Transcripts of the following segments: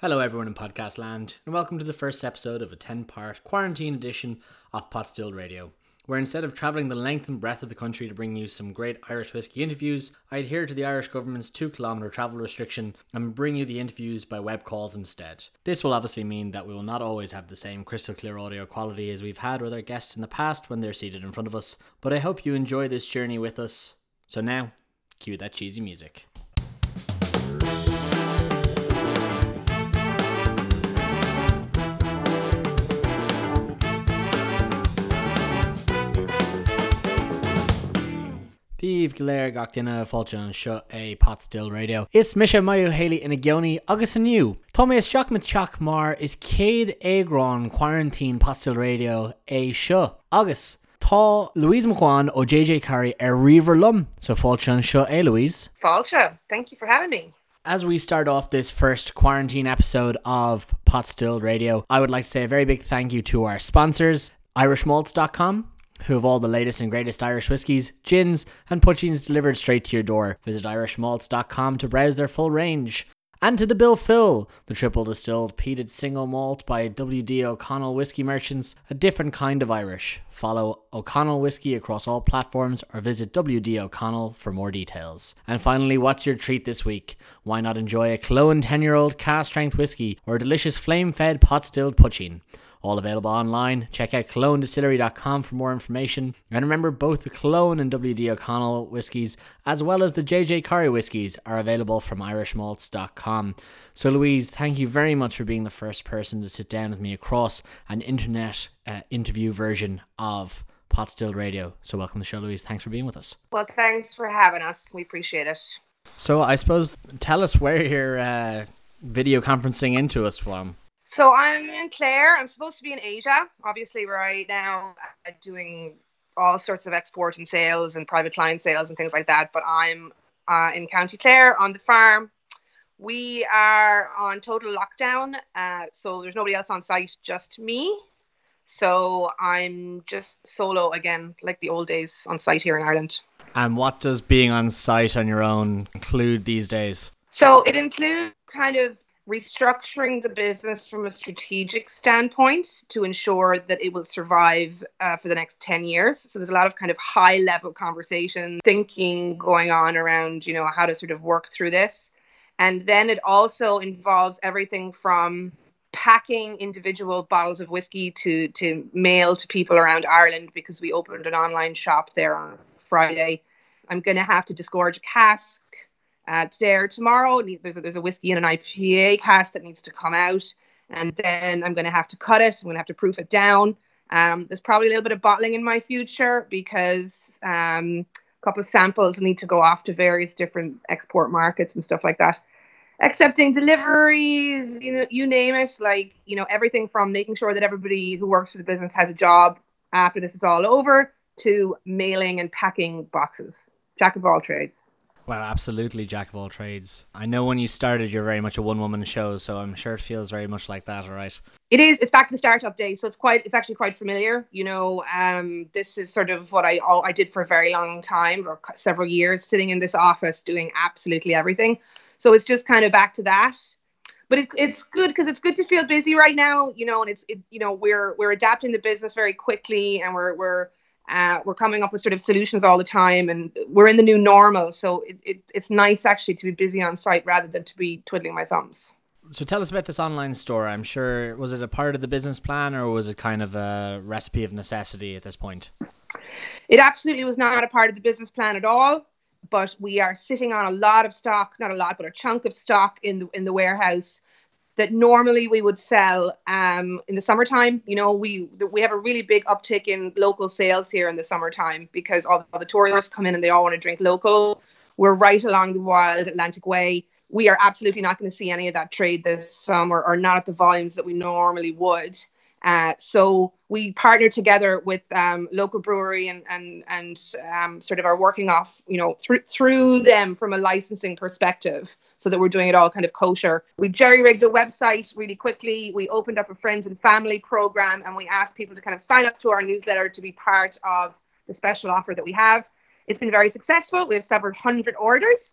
Hello everyone in podcast land, and welcome to the first episode of a 10-part quarantine edition of Potstilled Radio, where instead of travelling the length and breadth of the country to bring you some great Irish whiskey interviews, I adhere to the Irish government's 2-kilometre travel restriction and bring you the interviews by web calls instead. This will obviously mean that we will not always have the same crystal clear audio quality as we've had with our guests in the past when they're seated in front of us, but I hope you enjoy this journey with us. So now, cue that cheesy music. Steve Gilair Gachtina Fulchan Shut A Potstill Radio Is Misha Mayu Haley in a Gioni August and you Thomas Jockman Chak Mar is Cade Agron Quarantine Potstill Radio A Shut August Tá Louise McGuane or J.J. Corry a Reaver Lum So Fulchan Shut A Louise Fulchan, thank you for having me. As we start off this first quarantine episode of Potstill Radio, I would like to say a very big thank you to our sponsors, Irishmalts.com, who have all the latest and greatest Irish whiskies, gins, and putcheons delivered straight to your door. Visit Irishmalts.com to browse their full range. And to the Bill Phil, the triple distilled peated single malt by W.D. O'Connell Whiskey Merchants, a different kind of Irish. Follow O'Connell Whiskey across all platforms or visit W.D. O'Connell for more details. And finally, what's your treat this week? Why not enjoy a Clone 10-year-old cask-strength whiskey or a delicious flame-fed pot-stilled putcheen? All available online. Check out clonedistillery.com for more information. And remember, both the Clone and W.D. O'Connell whiskies, as well as the J.J. Corry whiskies, are available from Irishmalts.com. So Louise, thank you very much for being the first person to sit down with me across an internet interview version of Potstilled Radio. So welcome to the show, Louise. Thanks for being with us. Well, thanks for having us. We appreciate it. So I suppose, tell us where you're video conferencing into us from. So I'm in Clare. I'm supposed to be in Asia, obviously, right now doing all sorts of export and sales and private client sales and things like that. But I'm in County Clare on the farm. We are on total lockdown, so there's nobody else on site, just me. So I'm just solo again, like the old days on site here in Ireland. And what does being on site on your own include these days? So it includes kind of restructuring the business from a strategic standpoint to ensure that it will survive for the next 10 years. So there's a lot of kind of high level conversation, thinking going on around, you know, how to sort of work through this. And then it also involves everything from packing individual bottles of whiskey to mail to people around Ireland, because we opened an online shop there on Friday. I'm going to have to disgorge a cask there tomorrow. There's a whiskey and an IPA cask that needs to come out, and then I'm going to have to cut it. I'm going to have to proof it down. There's probably a little bit of bottling in my future, because a couple of samples need to go off to various different export markets and stuff like that. Accepting deliveries, you know, you name it, like, you know, everything from making sure that everybody who works for the business has a job after this is all over to mailing and packing boxes. Jack of all trades. Wow, absolutely, jack of all trades. I know when you started, you're very much a one-woman show, so I'm sure it feels very much like that, all right? It is. It's back to the startup days, so it's actually quite familiar. You know, this is sort of what I did for a very long time, or several years, sitting in this office doing absolutely everything. So it's just kind of back to that. But it's good, because it's good to feel busy right now, you know, and we're adapting the business very quickly, and we're coming up with sort of solutions all the time, and we're in the new normal. So it's nice actually to be busy on site rather than to be twiddling my thumbs. So tell us about this online store. I'm sure, was it a part of the business plan, or was it kind of a recipe of necessity at this point? It absolutely was not a part of the business plan at all, but we are sitting on a lot of stock, not a lot, but a chunk of stock in the warehouse that normally we would sell in the summertime. You know, we have a really big uptick in local sales here in the summertime, because all the tourists come in and they all want to drink local. We're right along the wild Atlantic Way. We are absolutely not going to see any of that trade this summer, or not at the volumes that we normally would. So we partnered together with local brewery and sort of are working off, you know, through them from a licensing perspective, so that we're doing it all kind of kosher. We jerry-rigged a website really quickly. We opened up a friends and family program, and we asked people to kind of sign up to our newsletter to be part of the special offer that we have. It's been very successful. We have several hundred orders.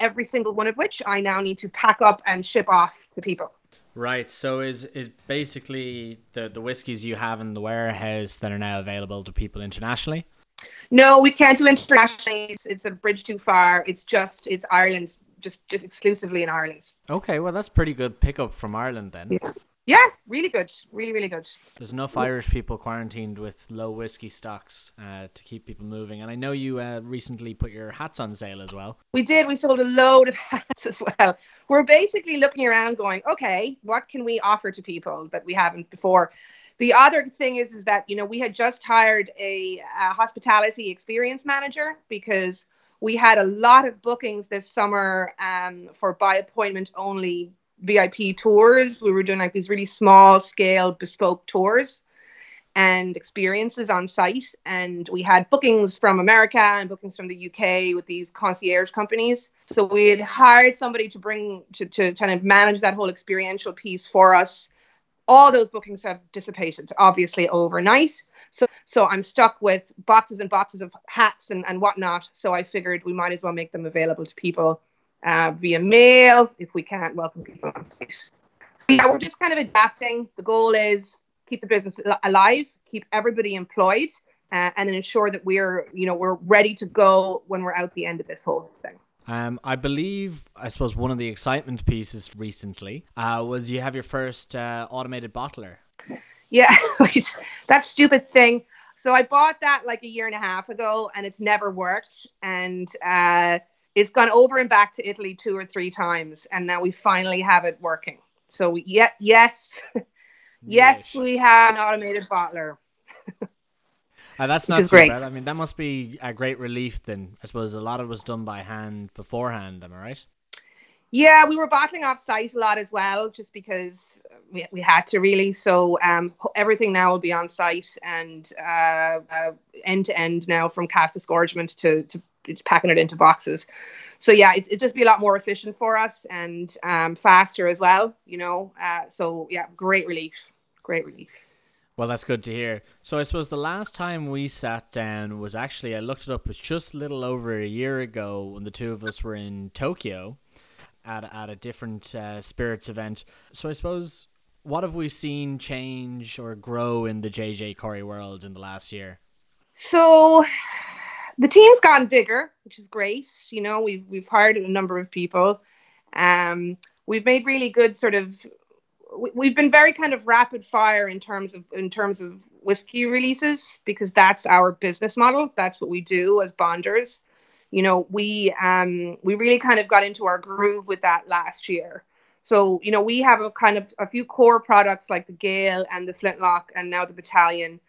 every single one of which I now need to pack up and ship off to people. Right. So is it basically the whiskies you have in the warehouse that are now available to people internationally? No, we can't do internationally. It's a bridge too far. It's Ireland's, just exclusively in Ireland. Okay. Well, that's pretty good pickup from Ireland then. Yeah. Yeah, really good. Really, really good. There's enough Irish people quarantined with low whiskey stocks to keep people moving. And I know you recently put your hats on sale as well. We did. We sold a load of hats as well. We're basically looking around going, okay, what can we offer to people that we haven't before? The other thing is that, you know, we had just hired a hospitality experience manager because we had a lot of bookings this summer for by appointment only VIP tours. We were doing like these really small scale bespoke tours and experiences on site, and we had bookings from America and bookings from the UK with these concierge companies. So we had hired somebody to bring to kind of manage that whole experiential piece for us. All those bookings have dissipated obviously overnight, so I'm stuck with boxes and boxes of hats and whatnot. So I figured we might as well make them available to people via mail if we can't welcome people on site. So yeah, we're just kind of adapting. The goal is keep the business alive, keep everybody employed, and ensure that we're ready to go when we're out the end of this whole thing. I suppose one of the excitement pieces recently was you have your first automated bottler. Yeah, that stupid thing. So I bought that like a year and a half ago, and it's never worked. And it's gone over and back to Italy 2 or 3 times, and now we finally have it working. So yes, we have an automated bottler. That's not too bad. I mean, that must be a great relief then. I suppose a lot of it was done by hand beforehand, am I right? Yeah, we were bottling off site a lot as well, just because we had to really. So everything now will be on site and end to end now, from cask disgorgement to it's packing it into boxes. So yeah, it'd just be a lot more efficient for us and faster as well, you know. So yeah, great relief. Well, that's good to hear. So I suppose the last time we sat down was actually, I looked it up, was just a little over a year ago when the two of us were in Tokyo at a different spirits event. So I suppose, what have we seen change or grow in the J.J. Corry world in the last year? So the team's gotten bigger, which is great. You know, we've hired a number of people. We've made really good sort of. We've been very kind of rapid fire in terms of whiskey releases, because that's our business model. That's what we do as bonders. You know, we really kind of got into our groove with that last year. So you know, we have a kind of a few core products like the Gale and the Flintlock and now the Battalion,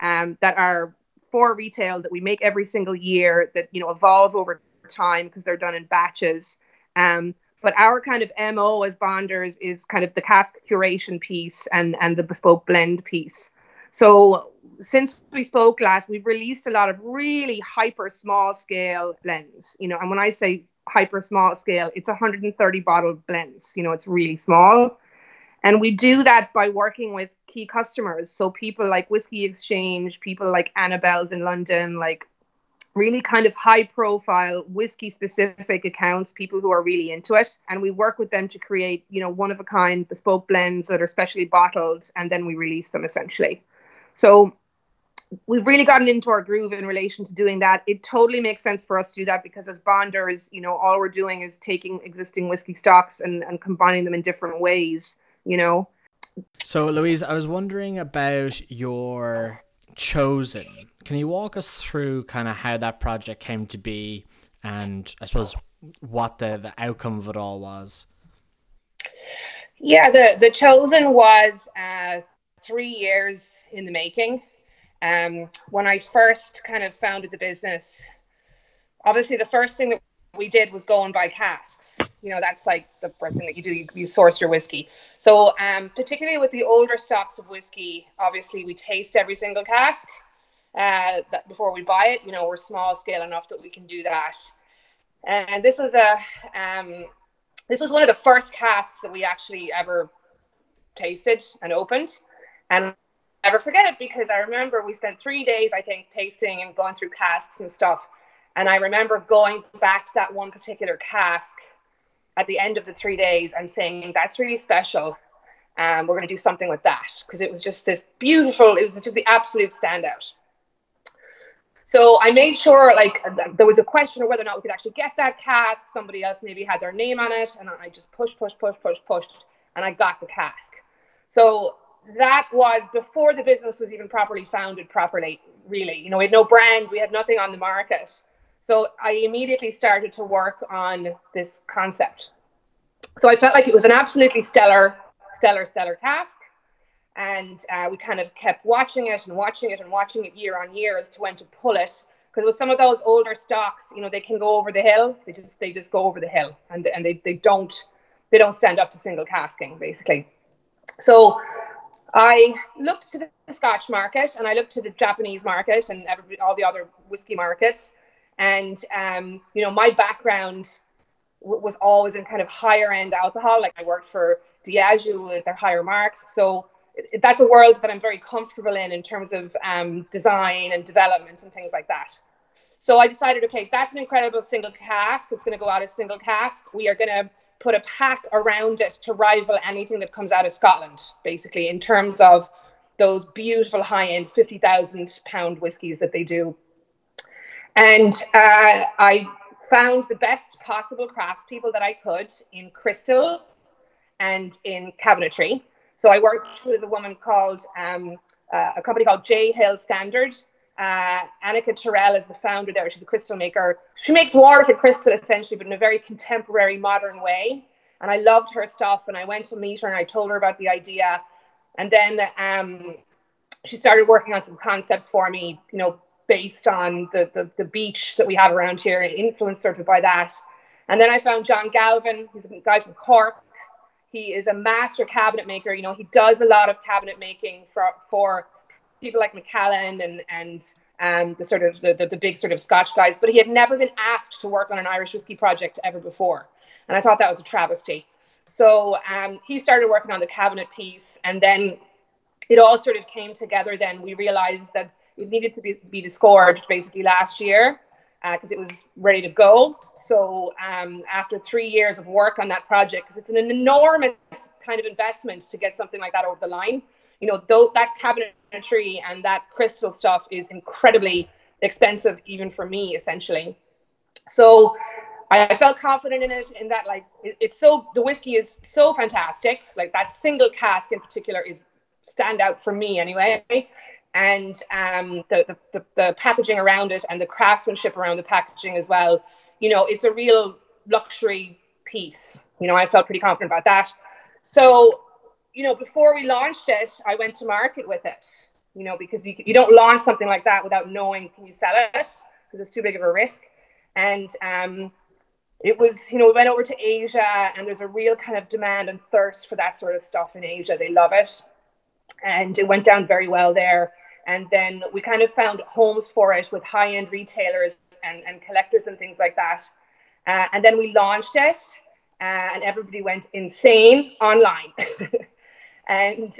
that are for retail, that we make every single year, that, you know, evolve over time because they're done in batches. But our kind of MO as bonders is kind of the cask curation piece and the bespoke blend piece. So since we spoke last, we've released a lot of really hyper small scale blends, you know, and when I say hyper small scale, it's 130 bottle blends, you know, it's really small. And we do that by working with key customers. So people like Whiskey Exchange, people like Annabelle's in London, like really kind of high profile whiskey specific accounts, people who are really into it. And we work with them to create, you know, one of a kind bespoke blends that are specially bottled, and then we release them essentially. So we've really gotten into our groove in relation to doing that. It totally makes sense for us to do that because as bonders, you know, all we're doing is taking existing whiskey stocks and combining them in different ways. You know. So Louise, I was wondering about your Chosen. Can you walk us through kind of how that project came to be and I suppose what the outcome of it all was? Yeah, the Chosen was 3 years in the making. When I first kind of founded the business, obviously the first thing that we did was go and buy casks. You know, that's like the first thing that you do, you source your whiskey. So particularly with the older stocks of whiskey, obviously we taste every single cask that before we buy it. You know, we're small scale enough that we can do that. And this was this was one of the first casks that we actually ever tasted and opened, and I'll never forget it because I remember we spent 3 days, I think, tasting and going through casks and stuff. And I remember going back to that one particular cask at the end of the 3 days and saying, that's really special. We're going to do something with that, because it was just this beautiful, it was just the absolute standout. So I made sure, like, there was a question of whether or not we could actually get that cask. Somebody else maybe had their name on it, and I just pushed, and I got the cask. So that was before the business was even properly founded properly, really. You know, we had no brand, we had nothing on the market. So I immediately started to work on this concept. So I felt like it was an absolutely stellar cask, and we kind of kept watching it year on year as to when to pull it, because with some of those older stocks, you know, they can go over the hill. They just go over the hill, and they don't stand up to single casking, basically. So I looked to the Scotch market, and I looked to the Japanese market, and all the other whiskey markets, and you know, my background was always in kind of higher end alcohol. Like, I worked for Diageo with their higher marks, so that's a world that I'm very comfortable in terms of design and development and things like that. So I decided, okay, that's an incredible single cask. It's going to go out as single cask. We are going to put a pack around it to rival anything that comes out of Scotland, basically, in terms of those beautiful high-end 50,000 pound whiskies that they do. And I found the best possible craftspeople that I could in crystal and in cabinetry. So I worked with a woman called, a company called J. Hill Standard. Annika Terrell is the founder there. She's a crystal maker. She makes Waterford crystal, essentially, but in a very contemporary, modern way. And I loved her stuff. And I went to meet her, and I told her about the idea. And then she started working on some concepts for me, you know, based on the beach that we have around here, and influenced sort of by that. And then I found John Galvin. He's a guy from Cork. He is a master cabinet maker. You know, he does a lot of cabinet making for people like Macallan and the sort of the big sort of Scotch guys, but he had never been asked to work on an Irish whiskey project ever before. And I thought that was a travesty. So he started working on the cabinet piece, and then it all sort of came together. Then we realized that it needed to be disgorged, basically, last year, because it was ready to go. So after 3 years of work on that project, because it's an enormous kind of investment to get something like that over the line, you know, though that cabinetry and that crystal stuff is incredibly expensive, even for me, essentially. So I felt confident in it, in that, like, it's so, the whiskey is so fantastic. Like, that single cask in particular is standout for me anyway. And the packaging around it, and the craftsmanship around the packaging as well, you know, it's a real luxury piece. You know, I felt pretty confident about that. So, you know, before we launched it, I went to market with it, you know, because you don't launch something like that without knowing, can you sell it? Because it's too big of a risk. And it was, you know, we went over to Asia, and there's a real kind of demand and thirst for that sort of stuff in Asia. They love it. And it went down very well there. And then we kind of found homes for it with high-end retailers and collectors and things like that. And then we launched it, and everybody went insane online. And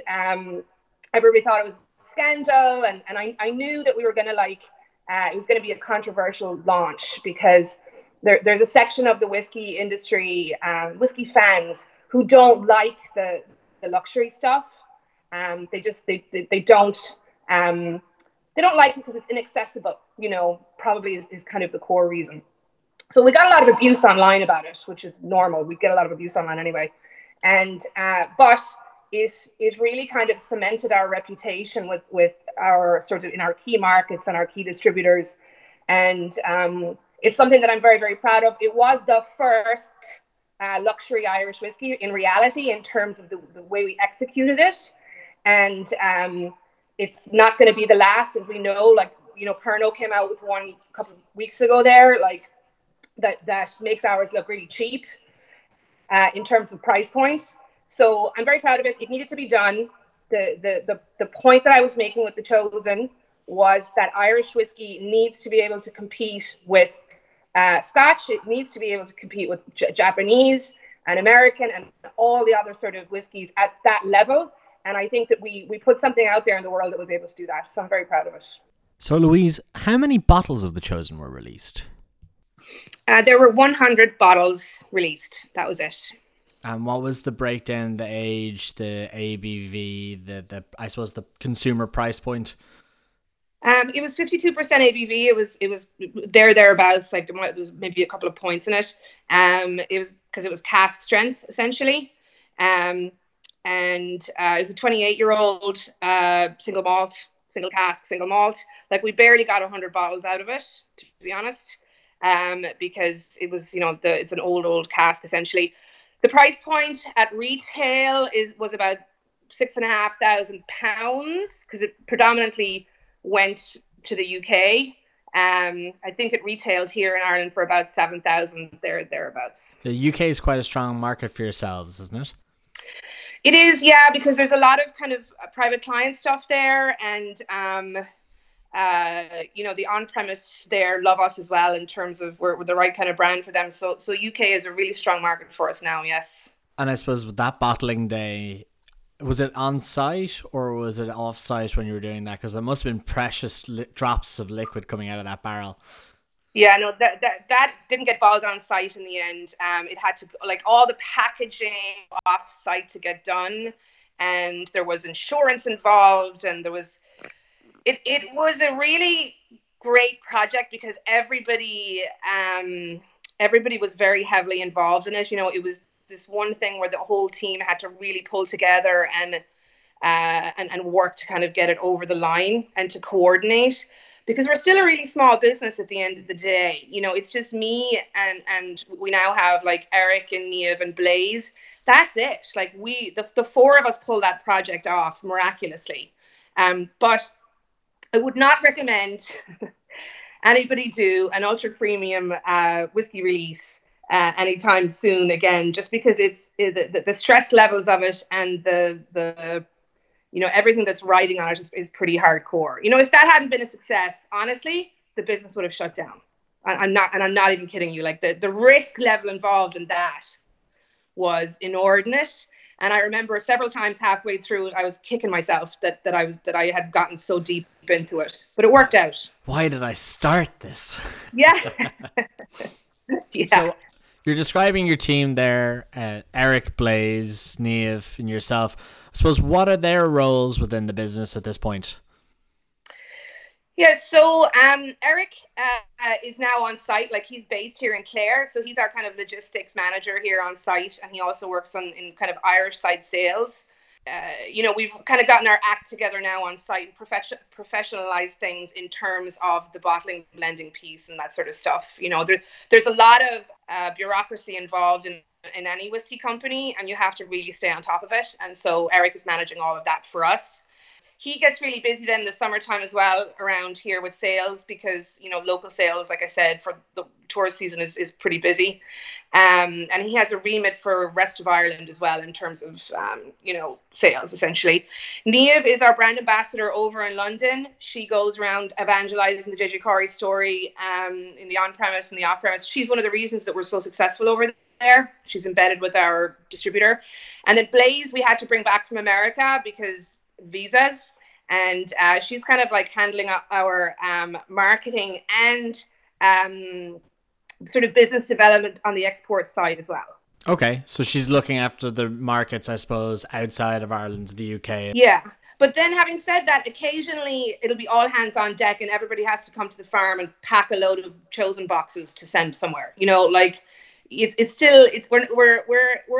everybody thought it was a scandal. And I knew that we were going to, like, it was going to be a controversial launch, because there's a section of the whiskey industry, whiskey fans, who don't like the luxury stuff. They don't like it because it's inaccessible, you know, probably is kind of the core reason. So we got a lot of abuse online about it, which is normal. We get a lot of abuse online anyway. And but it really kind of cemented our reputation with our sort of in our key markets and our key distributors. And it's something that I'm very, very proud of. It was the first luxury Irish whiskey in reality, in terms of the way we executed it. And it's not going to be the last, as we know. Like, you know, Pernod came out with one a couple of weeks ago there, like, that makes ours look really cheap in terms of price point. So I'm very proud of it. It needed to be done. The point that I was making with The Chosen was that Irish whiskey needs to be able to compete with Scotch. It needs to be able to compete with Japanese and American and all the other sort of whiskeys at that level. And I think that we put something out there in the world that was able to do that. So I'm very proud of it. So Louise, how many bottles of The Chosen were released? There were 100 bottles released. That was it. And what was the breakdown, the age, the ABV, the I suppose the consumer price point? It was 52% ABV. It was thereabouts. Like there was maybe a couple of points in it. It was because it was cask strength essentially. And it was a 28-year-old single malt, single cask, single malt. Like we barely got 100 bottles out of it, to be honest, because it was, you know, it's an old cask essentially. The price point at retail was about £6,500 because it predominantly went to the UK. I think it retailed here in Ireland for about 7,000 thereabouts. The UK is quite a strong market for yourselves, isn't it? It is, yeah, because there's a lot of kind of private client stuff there, and you know, the on-premise there love us as well in terms of we're the right kind of brand for them. So UK is a really strong market for us now, yes. And I suppose with that bottling day, was it on site or was it off site when you were doing that? Because there must have been precious drops of liquid coming out of that barrel. Yeah, no, that didn't get bottled on site in the end. It had to, like, all the packaging off site to get done, and there was insurance involved, and there was it was a really great project because everybody was very heavily involved in it. You know, it was this one thing where the whole team had to really pull together and work to kind of get it over the line and to coordinate. Because we're still a really small business at the end of the day. You know, it's just me and we now have like Eric and Niamh and Blaze. That's it. Like the four of us pulled that project off miraculously. But I would not recommend anybody do an ultra premium whiskey release anytime soon again, just because it's the stress levels of it and the you know, everything that's riding on it is pretty hardcore. You know, if that hadn't been a success, honestly, the business would have shut down. I'm not even kidding you. Like the risk level involved in that was inordinate. And I remember several times halfway through it, I was kicking myself that I had gotten so deep into it. But it worked out. Why did I start this? Yeah. Yeah. So you're describing your team there, Eric, Blaze, Niamh, and yourself. I suppose, what are their roles within the business at this point? Yeah, so Eric is now on site. Like, he's based here in Clare, so he's our kind of logistics manager here on site, and he also works in kind of Irish side sales. You know, we've kind of gotten our act together now on site and professionalized things in terms of the bottling, blending piece and that sort of stuff. You know, there's a lot of bureaucracy involved in any whiskey company, and you have to really stay on top of it. And so Eric is managing all of that for us. He gets really busy then in the summertime as well around here with sales because, you know, local sales, like I said, for the tourist season is pretty busy. And he has a remit for rest of Ireland as well in terms of, you know, sales essentially. Niamh is our brand ambassador over in London. She goes around evangelizing the J.J. Corry story in the on-premise and the off-premise. She's one of the reasons that we're so successful over there. She's embedded with our distributor. And then Blaze we had to bring back from America because visas, and she's kind of like handling our marketing and sort of business development on the export side as well. Okay, so she's looking after the markets, I suppose, outside of Ireland, the UK. Yeah, but then having said that, occasionally it'll be all hands on deck and everybody has to come to the farm and pack a load of chosen boxes to send somewhere. You know, like it's still we're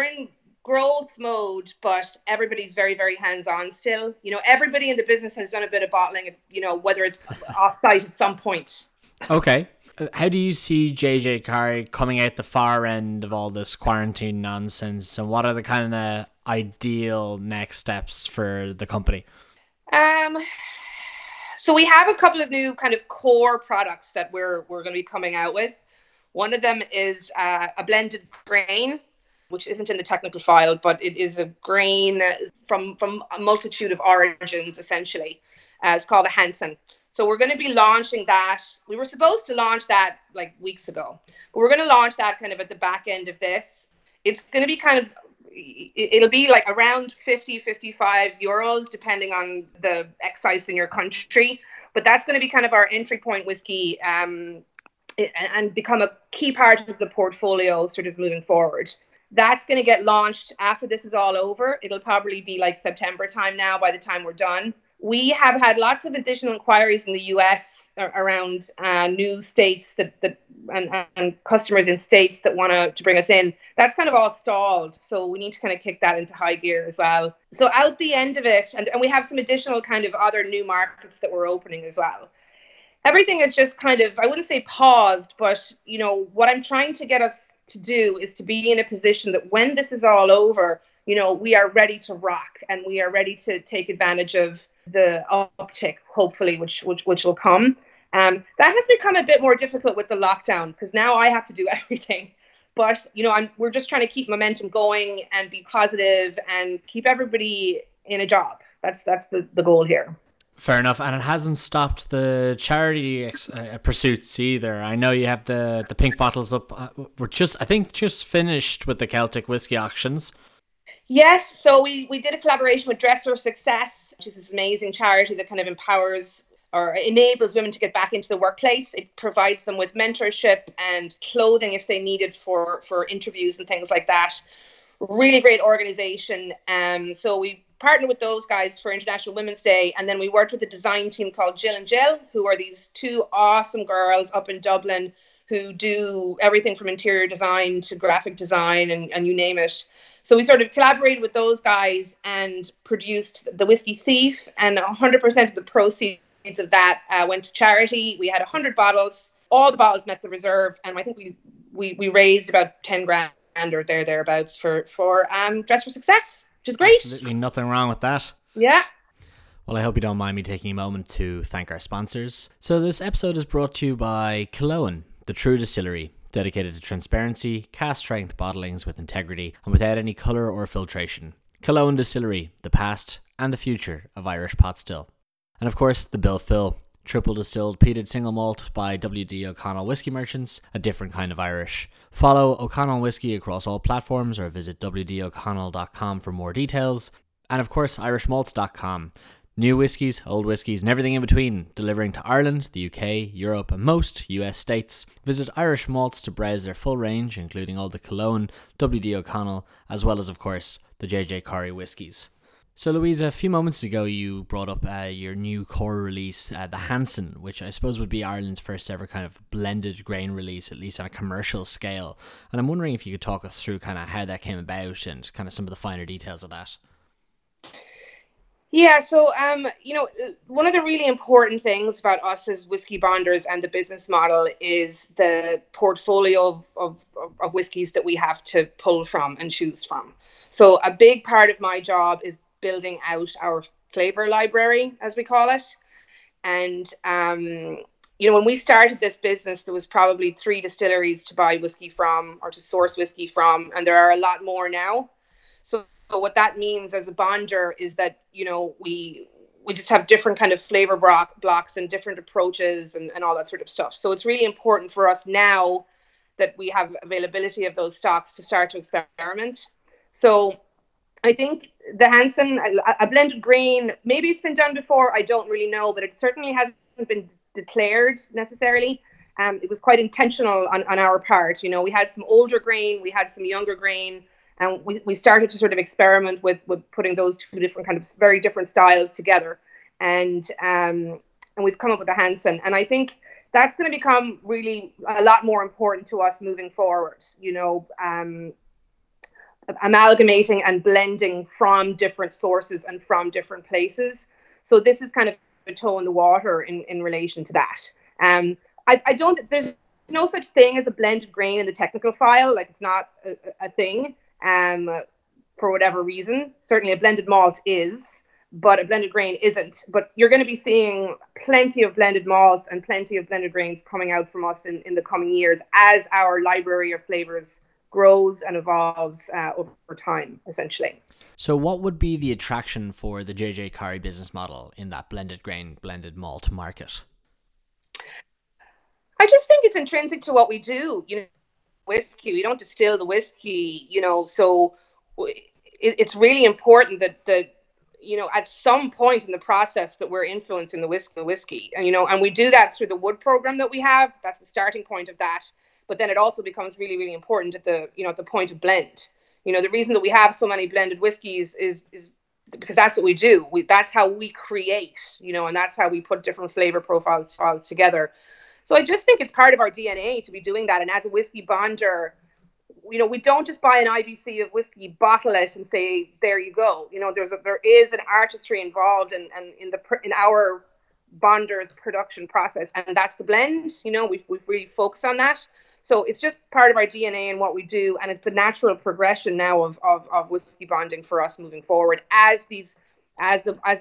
in growth mode, but everybody's very, very hands-on still. You know, everybody in the business has done a bit of bottling, you know, whether it's off-site at some point. Okay. How do you see J.J. Corry coming out the far end of all this quarantine nonsense, and what are the kind of ideal next steps for the company? So we have a couple of new kind of core products that we're going to be coming out with. One of them is a blended grain, which isn't in the technical file, but it is a grain from a multitude of origins, essentially. It's called a Hanson. So we're going to be launching that. We were supposed to launch that like weeks ago, but we're going to launch that kind of at the back end of this. It's going to be kind of, it'll be like around 50, 55 euros, depending on the excise in your country. But that's going to be kind of our entry point whiskey and become a key part of the portfolio sort of moving forward. That's going to get launched after this is all over. It'll probably be like September time now by the time we're done. We have had lots of additional inquiries in the US around new states and customers in states that want to bring us in. That's kind of all stalled. So we need to kind of kick that into high gear as well. So out the end of it, and we have some additional kind of other new markets that we're opening as well. Everything is just kind of, I wouldn't say paused, but, you know, what I'm trying to get us to do is to be in a position that when this is all over, you know, we are ready to rock and we are ready to take advantage of the uptick, hopefully, which will come. That has become a bit more difficult with the lockdown because now I have to do everything. But, you know, we're just trying to keep momentum going and be positive and keep everybody in a job. That's the goal here. Fair enough. And it hasn't stopped the charity pursuits either. I know you have the pink bottles up. We're just finished with the Celtic Whiskey Auctions. Yes. So we did a collaboration with Dress for Success, which is this amazing charity that kind of empowers or enables women to get back into the workplace. It provides them with mentorship and clothing if they need it for interviews and things like that. Really great organization. So we partnered with those guys for International Women's Day, and then we worked with a design team called Jill and Jill, who are these two awesome girls up in Dublin who do everything from interior design to graphic design and you name it. So we sort of collaborated with those guys and produced The Whiskey Thief, and 100% of the proceeds of that went to charity. We had 100 bottles. All the bottles met the reserve, and I think we raised about 10 grand or thereabouts for Dress for Success, which is great. Absolutely nothing wrong with that. Yeah. Well, I hope you don't mind me taking a moment to thank our sponsors. So this episode is brought to you by Killowen, the true distillery, dedicated to transparency, cask strength bottlings with integrity and without any colour or filtration. Clone Distillery, the past and the future of Irish pot still. And of course, the Bill Phil, triple distilled peated single malt by W.D. O'Connell Whiskey Merchants, a different kind of Irish. Follow O'Connell Whiskey across all platforms or visit wdoconnell.com for more details. And of course, Irishmalts.com. New whiskies, old whiskies, and everything in between, delivering to Ireland, the UK, Europe, and most US states. Visit Irish Malts to browse their full range, including all the Cologne, W.D. O'Connell, as well as, of course, the J.J. Corry whiskies. So, Louise, a few moments ago, you brought up your new core release, the Hanson, which I suppose would be Ireland's first ever kind of blended grain release, at least on a commercial scale. And I'm wondering if you could talk us through kind of how that came about and kind of some of the finer details of that. Yeah, so, you know, one of the really important things about us as whiskey bonders and the business model is the portfolio of whiskies that we have to pull from and choose from. So a big part of my job is building out our flavor library, as we call it. And, you know, when we started this business, there was probably 3 distilleries to buy whiskey from or to source whiskey from, and there are a lot more now. So what that means as a bonder is that, you know, we just have different kind of flavor blocks and different approaches and all that sort of stuff. So it's really important for us now that we have availability of those stocks to start to experiment. So I think the Hanson, a blended grain, maybe it's been done before, I don't really know, but it certainly hasn't been declared necessarily. It was quite intentional on our part. You know, we had some older grain, we had some younger grain, and we started to sort of experiment with putting those two different kind of very different styles together. And we've come up with the Hanson. And I think that's going to become really a lot more important to us moving forward, you know, amalgamating and blending from different sources and from different places. So this is kind of a toe in the water in relation to that. There's no such thing as a blended grain in the technical file. Like, it's not a thing. For whatever reason, certainly a blended malt is, but a blended grain isn't. But you're going to be seeing plenty of blended malts and plenty of blended grains coming out from us in the coming years as our library of flavors grows and evolves over time, essentially. So what would be the attraction for the J.J. Corry business model in that blended grain, blended malt market? I just think it's intrinsic to what we do, you know. Whiskey, we don't distill the whiskey, you know, so it's really important that you know, at some point in the process that we're influencing the whiskey, and, you know, and we do that through the wood program that we have. That's the starting point of that. But then it also becomes really, really important at the, you know, at the point of blend. You know, the reason that we have so many blended whiskeys is because that's what we do. That's how we create, you know, and that's how we put different flavor profiles together. So I just think it's part of our DNA to be doing that. And as a whiskey bonder, you know, we don't just buy an IBC of whiskey, bottle it, and say, there you go. You know, there is an artistry involved in our bonder's production process, and that's the blend. You know, we've really focused on that. So it's just part of our DNA and what we do, and it's the natural progression now of whiskey bonding for us moving forward as the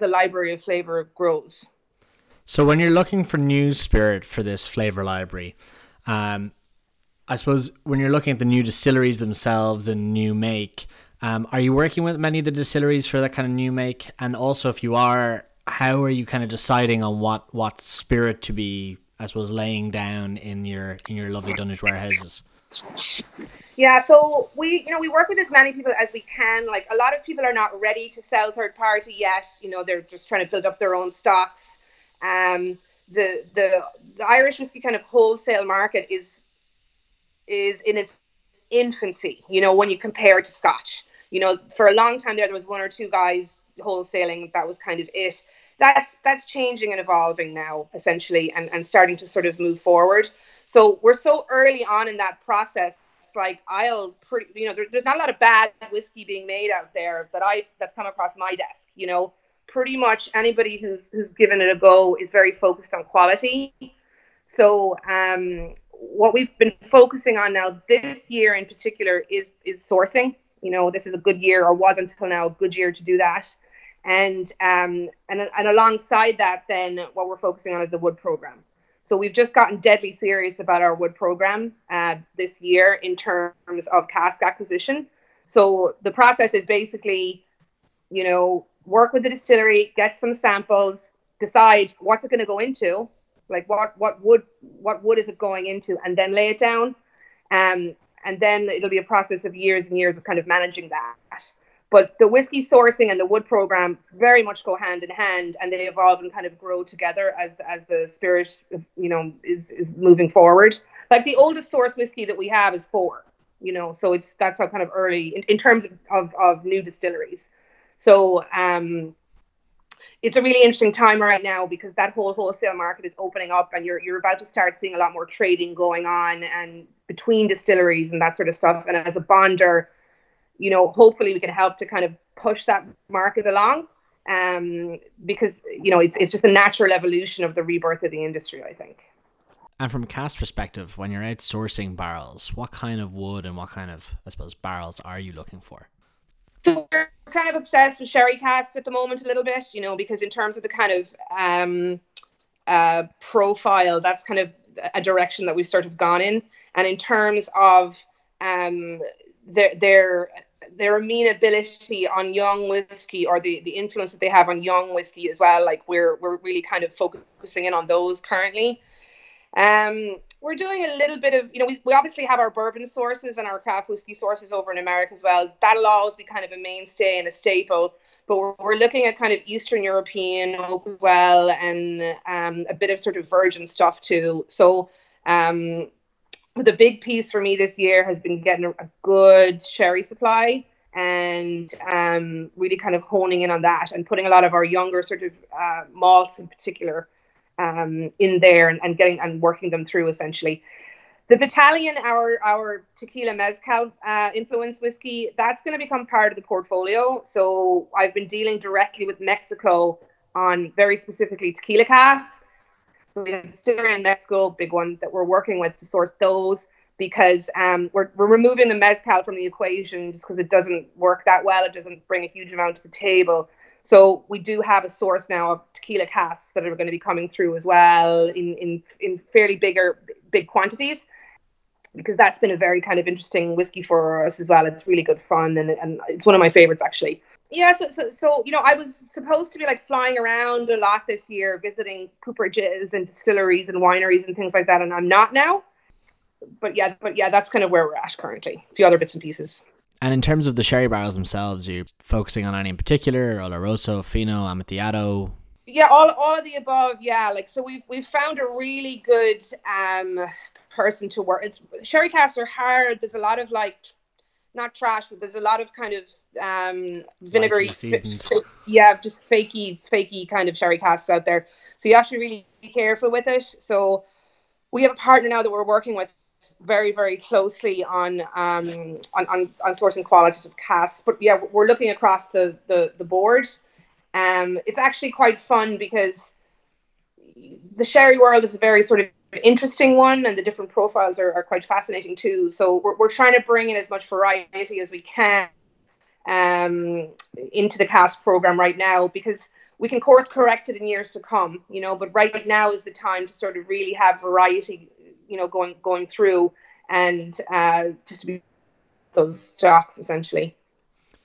library of flavor grows. So when you're looking for new spirit for this flavor library, I suppose when you're looking at the new distilleries themselves and new make, are you working with many of the distilleries for that kind of new make? And also, if you are, how are you kind of deciding on what spirit to be, I suppose, laying down in your lovely Dunnage warehouses? Yeah, so we work with as many people as we can. Like, a lot of people are not ready to sell third party yet. You know, they're just trying to build up their own stocks. The Irish whiskey kind of wholesale market is in its infancy, you know, when you compare it to Scotch. You know, for a long time there was one or two guys wholesaling. That was kind of it. That's changing and evolving now, essentially, and starting to sort of move forward. So we're so early on in that process. It's like, there's not a lot of bad whiskey being made out there that's come across my desk. You know, pretty much anybody who's given it a go is very focused on quality. So what we've been focusing on now this year in particular is sourcing. You know, this is a good year, or was until now a good year to do that. And alongside that, then what we're focusing on is the wood program. So we've just gotten deadly serious about our wood program this year in terms of cask acquisition. So the process is basically, you know, work with the distillery, get some samples, decide what's it going to go into, like what wood is it going into, and then lay it down. And then it'll be a process of years and years of kind of managing that. But the whiskey sourcing and the wood program very much go hand in hand, and they evolve and kind of grow together as the spirit, you know, is moving forward. Like, the oldest source whiskey that we have is 4, you know, so that's how kind of early in terms of new distilleries. So it's a really interesting time right now, because that whole wholesale market is opening up, and you're about to start seeing a lot more trading going on and between distilleries and that sort of stuff. And as a bonder, you know, hopefully we can help to kind of push that market along, because, you know, it's just a natural evolution of the rebirth of the industry, I think. And from a cask perspective, when you're outsourcing barrels, what kind of wood and what kind of, I suppose, barrels are you looking for? So we're kind of obsessed with sherry casks at the moment a little bit, you know, because in terms of the kind of profile, that's kind of a direction that we've sort of gone in. And in terms of their amenability on young whiskey, or the influence that they have on young whiskey as well, like we're really kind of focusing in on those currently. We're doing a little bit of, you know, we obviously have our bourbon sources and our craft whiskey sources over in America as well. That'll always be kind of a mainstay and a staple, but we're looking at kind of Eastern European oak as well, and a bit of sort of virgin stuff too. So the big piece for me this year has been getting a good sherry supply, and really kind of honing in on that and putting a lot of our younger sort of malts in particular in there, and getting and working them through, essentially. The Battalion, our tequila mezcal influence whiskey, that's going to become part of the portfolio. So I've been dealing directly with Mexico on very specifically tequila casks. So we have a distillery in Mexico, big one that we're working with to source those, because we're removing the mezcal from the equation just because it doesn't work that well. It doesn't bring a huge amount to the table. So we do have a source now of tequila casks that are going to be coming through as well in fairly big quantities, because that's been a very kind of interesting whiskey for us as well. It's really good fun, and it's one of my favorites, actually. Yeah, so you know, I was supposed to be like flying around a lot this year, visiting cooperages and distilleries and wineries and things like that, and I'm not now. But yeah, that's kind of where we're at currently. A few other bits and pieces. And in terms of the sherry barrels themselves, are you focusing on any in particular? Oloroso, Fino, Amatiado? Yeah, all of the above. Yeah, like, so we've found a really good person to work. It's sherry casks are hard. There's a lot of like, not trash, but there's a lot of kind of vinegary, seasoned. Yeah, just fakey kind of sherry casks out there. So you have to really be careful with it. So we have a partner now that we're working with very, very closely on sourcing qualitative casks. But yeah, we're looking across the board. It's actually quite fun because the sherry world is a very sort of interesting one, and the different profiles are quite fascinating too. So we're trying to bring in as much variety as we can into the cask program right now, because we can course correct it in years to come, you know, but right now is the time to sort of really have variety, you know, going through, and just to be those stocks essentially.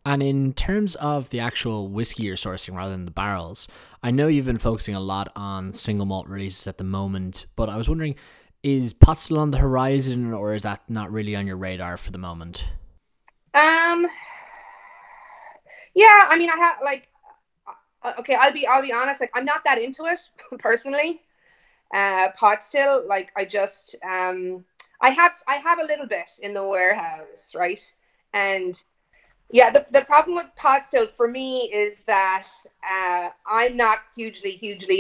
And in terms of the actual whiskey you're sourcing rather than the barrels, I know you've been focusing a lot on single malt releases at the moment, but I was wondering, is pot still on the horizon, or is that not really on your radar for the moment? Yeah, I mean, I have like, okay, I'll be honest, like I'm not that into it personally. Pot still, like I just, I have a little bit in the warehouse, right? And yeah, the problem with pot still for me is that I'm not hugely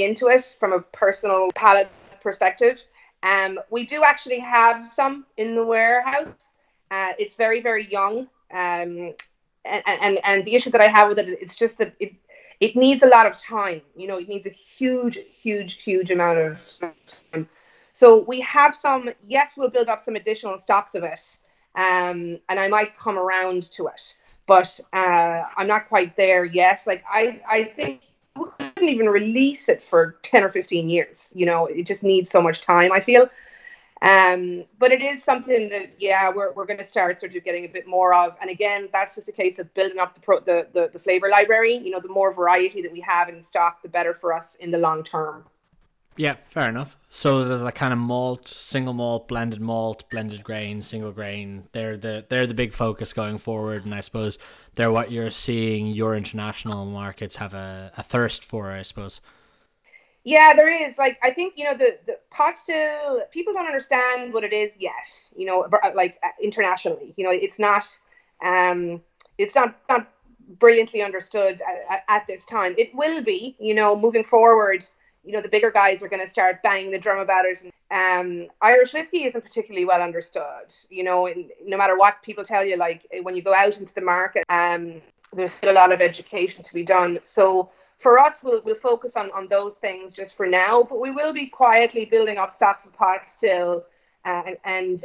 into it from a personal palate perspective. We do actually have some in the warehouse. It's very, very young. And the issue that I have with it, it's just that it needs a lot of time. You know, it needs a huge amount of time. So we have some, yes, we'll build up some additional stocks of it. And I might come around to it. But I'm not quite there yet. Like I think we couldn't even release it for 10 or 15 years. You know, it just needs so much time, I feel. But it is something that, yeah, we're going to start sort of getting a bit more of. And again, that's just a case of building up the flavor library. You know, the more variety that we have in stock, the better for us in the long term. Yeah, fair enough. So there's that kind of malt, single malt, blended grain, single grain. They're the big focus going forward, and I suppose they're what you're seeing your international markets have a thirst for, I suppose. Yeah, there is. Like, I think, you know, the pot still, people don't understand what it is yet, you know, like internationally. You know, it's not brilliantly understood at this time. It will be, you know, moving forward. You know, the bigger guys are going to start banging the drum about it. Irish whiskey isn't particularly well understood. You know, no matter what people tell you, like when you go out into the market, there's still a lot of education to be done. So for us, we'll focus on those things just for now, but we will be quietly building up stocks of pot still and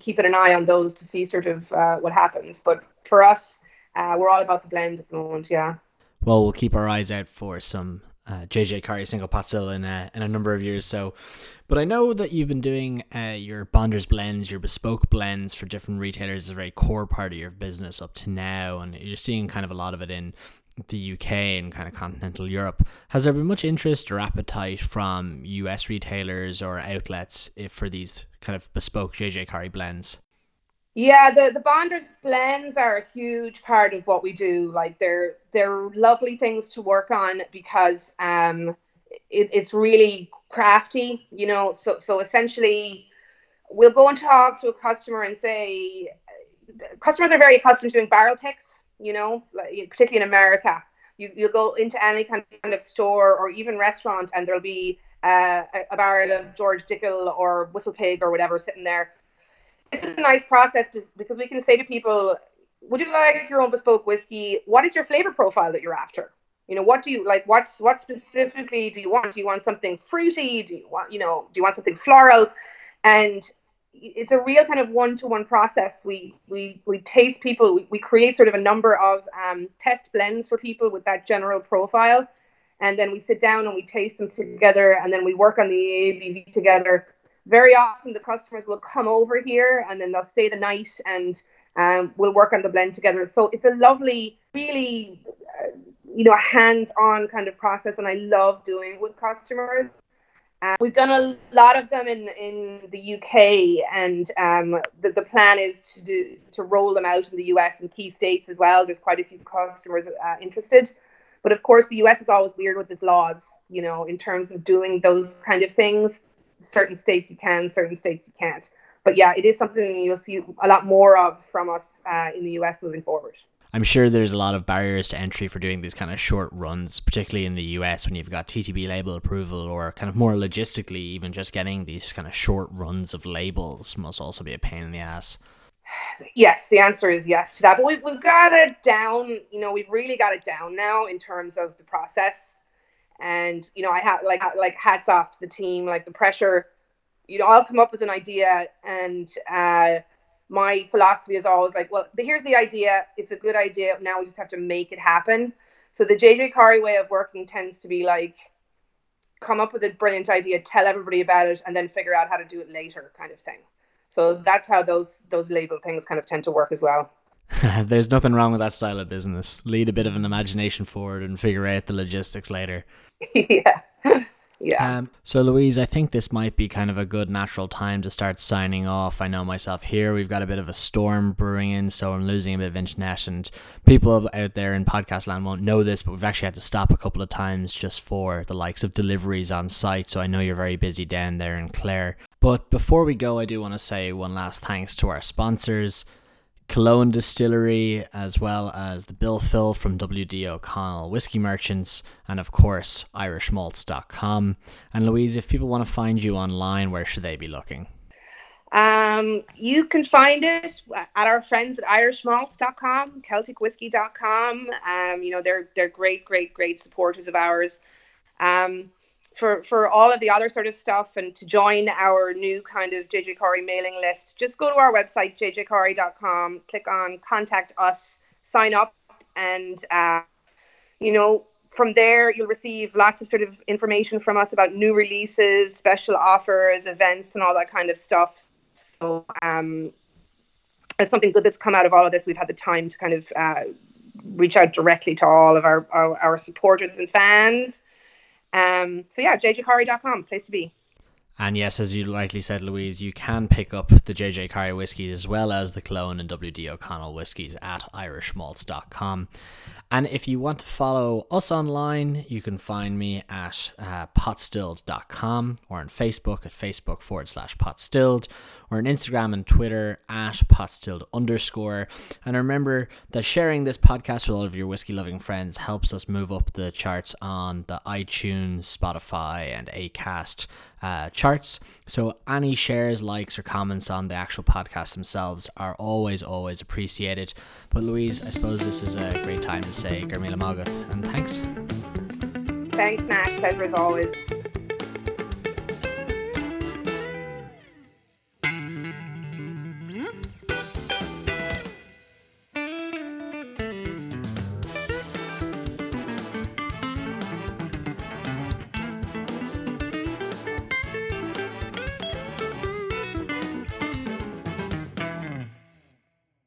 keeping an eye on those to see sort of what happens. But for us, we're all about the blend at the moment, yeah. Well, we'll keep our eyes out for some J.J. Corry single pot still in a number of years. So, but I know that you've been doing your Bonders blends, your bespoke blends for different retailers is a very core part of your business up to now, and you're seeing kind of a lot of it in the UK and kind of continental Europe. Has there been much interest or appetite from US retailers or outlets for these kind of bespoke J.J. Corry blends? Yeah, the Bonders blends are a huge part of what we do. Like they're lovely things to work on because it's really crafty, you know. So essentially, we'll go and talk to a customer and say, customers are very accustomed to doing barrel picks, you know, like, particularly in America. You'll go into any kind of store or even restaurant, and there'll be a barrel of George Dickel or Whistle Pig or whatever sitting there. This is a nice process because we can say to people, would you like your own bespoke whiskey? What is your flavor profile that you're after? You know, what do you like? What specifically do you want? Do you want something fruity? Do you want something floral? And it's a real kind of one-to-one process. We taste people. We create sort of a number of test blends for people with that general profile. And then we sit down and we taste them together. And then we work on the ABV together. Very often the customers will come over here and then they'll stay the night and we'll work on the blend together. So it's a lovely, really, you know, hands-on kind of process, and I love doing it with customers. We've done a lot of them in the UK, and the plan is to roll them out in the US and key states as well. There's quite a few customers interested. But of course, the US is always weird with its laws, you know, in terms of doing those kind of things. Certain states you can, certain states you can't. But yeah, it is something you'll see a lot more of from us in the US moving forward. I'm sure there's a lot of barriers to entry for doing these kind of short runs, particularly in the US when you've got TTB label approval, or kind of more logistically, even just getting these kind of short runs of labels must also be a pain in the ass. Yes, the answer is yes to that. But we've got it down, you know, we've really got it down now in terms of the process. And, you know, I have like hats off to the team, like the pressure, you know, I'll come up with an idea, and my philosophy is always like, well, here's the idea. It's a good idea. Now we just have to make it happen. So the J.J. Corry way of working tends to be like, come up with a brilliant idea, tell everybody about it, and then figure out how to do it later kind of thing. So that's how those label things kind of tend to work as well. There's nothing wrong with that style of business. Lead a bit of an imagination forward and figure out the logistics later. Yeah. Yeah. So Louise, I think this might be kind of a good natural time to start signing off. I know myself here, we've got a bit of a storm brewing in, so I'm losing a bit of internet, and people out there in podcast land won't know this, but we've actually had to stop a couple of times just for the likes of deliveries on site. So I know you're very busy down there in Clare. But before we go, I do want to say one last thanks to our sponsors, Clone Distillery, as well as the Bill Phil from W.D. O'Connell Whiskey Merchants, and of course, Irishmalts.com. And Louise, if people want to find you online, where should they be looking? You can find it at our friends at Irishmalts.com, CelticWhiskey.com. You know, they're great, great, great supporters of ours. For all of the other sort of stuff, and to join our new kind of J.J. Corry mailing list, just go to our website, jjcorry.com, click on Contact Us, sign up, and, you know, from there you'll receive lots of sort of information from us about new releases, special offers, events, and all that kind of stuff. So there's something good that's come out of all of this. We've had the time to kind of reach out directly to all of our supporters and fans. So yeah, jjcorry.com, place to be. And yes, as you rightly said, Louise, you can pick up the J.J. Corry whiskies as well as the Clone and W.D. O'Connell whiskies at irishmalts.com. And if you want to follow us online, you can find me at potstilled.com, or on Facebook at facebook.com/potstilled, or on Instagram and Twitter at potstilled_. And remember that sharing this podcast with all of your whiskey-loving friends helps us move up the charts on the iTunes, Spotify, and Acast charts. So any shares, likes, or comments on the actual podcasts themselves are always, always appreciated. But Louise, I suppose this is a great time to say Garmila Maga, and thanks. Thanks, Nash. Pleasure as always.